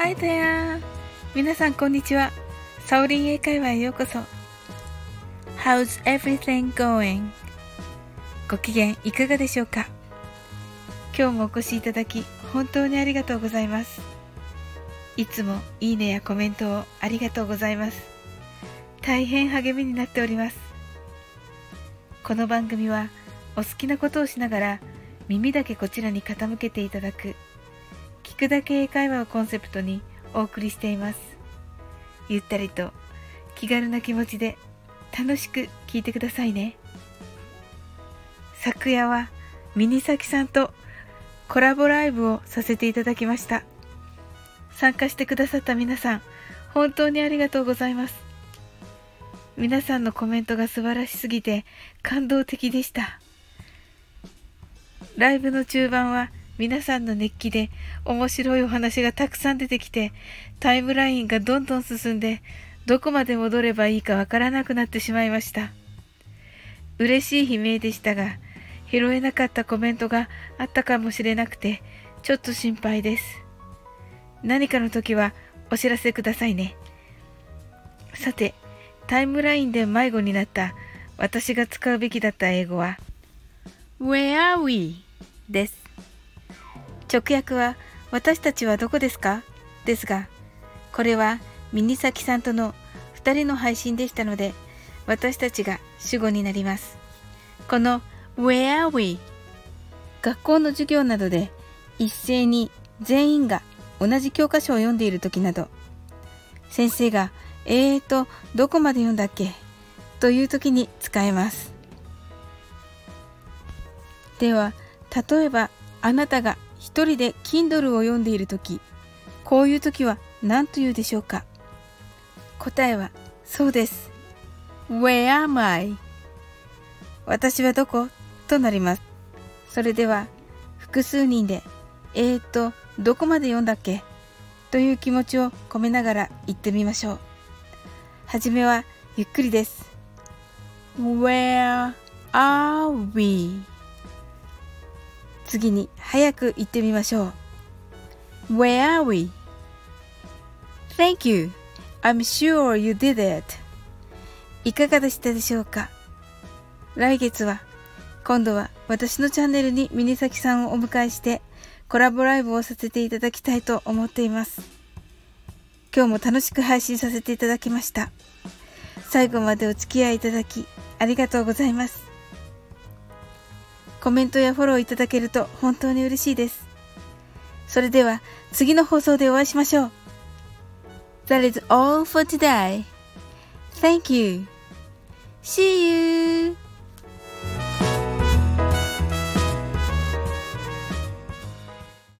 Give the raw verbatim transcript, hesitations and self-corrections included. Hi there! 皆さんこんにちは。サオリン英会話へようこそ。How's everything going? ご機嫌いかがでしょうか。今日もお越しいただき本当にありがとうございます。いつもいいねやコメントをありがとうございます。大変励みになっております。この番組はお好きなことをしながら耳だけこちらに傾けていただく聞くだけ英会話をコンセプトにお送りしています。ゆったりと気軽な気持ちで楽しく聞いてくださいね。昨夜はミニサキさんとコラボライブをさせていただきました。参加してくださった皆さん、本当にありがとうございます。皆さんのコメントが素晴らしすぎて感動的でした。ライブの中盤は皆さんの熱気で面白いお話がたくさん出てきて、タイムラインがどんどん進んで、どこまで戻ればいいかわからなくなってしまいました。嬉しい悲鳴でしたが、拾えなかったコメントがあったかもしれなくて、ちょっと心配です。何かの時はお知らせくださいね。さて、タイムラインで迷子になった私が使うべきだった英語は、Where are we? です。直訳は私たちはどこですかですが、これはミニサキさんとのふたりの配信でしたので、私たちが主語になります。この Where are we? 学校の授業などで一斉に全員が同じ教科書を読んでいる時など、先生がえーとどこまで読んだっけという時に使えます。では、例えばあなたが一人で Kindle を読んでいるとき、こういうときは何と言うでしょうか。答えはそうです。Where am I? 私はどことなります。それでは、複数人で、えーと、どこまで読んだっけという気持ちを込めながら言ってみましょう。はじめはゆっくりです。Where are we?次に早く言ってみましょう。Where are we? Thank you. I'm sure you did it. いかがでしたでしょうか。来月は、今度は私のチャンネルにミニサキさんをお迎えしてコラボライブをさせていただきたいと思っています。今日も楽しく配信させていただきました。最後までお付き合いいただきありがとうございます。コメントやフォローいただけると本当に嬉しいです。それでは次の放送でお会いしましょう。That is all for today. Thank you. See you.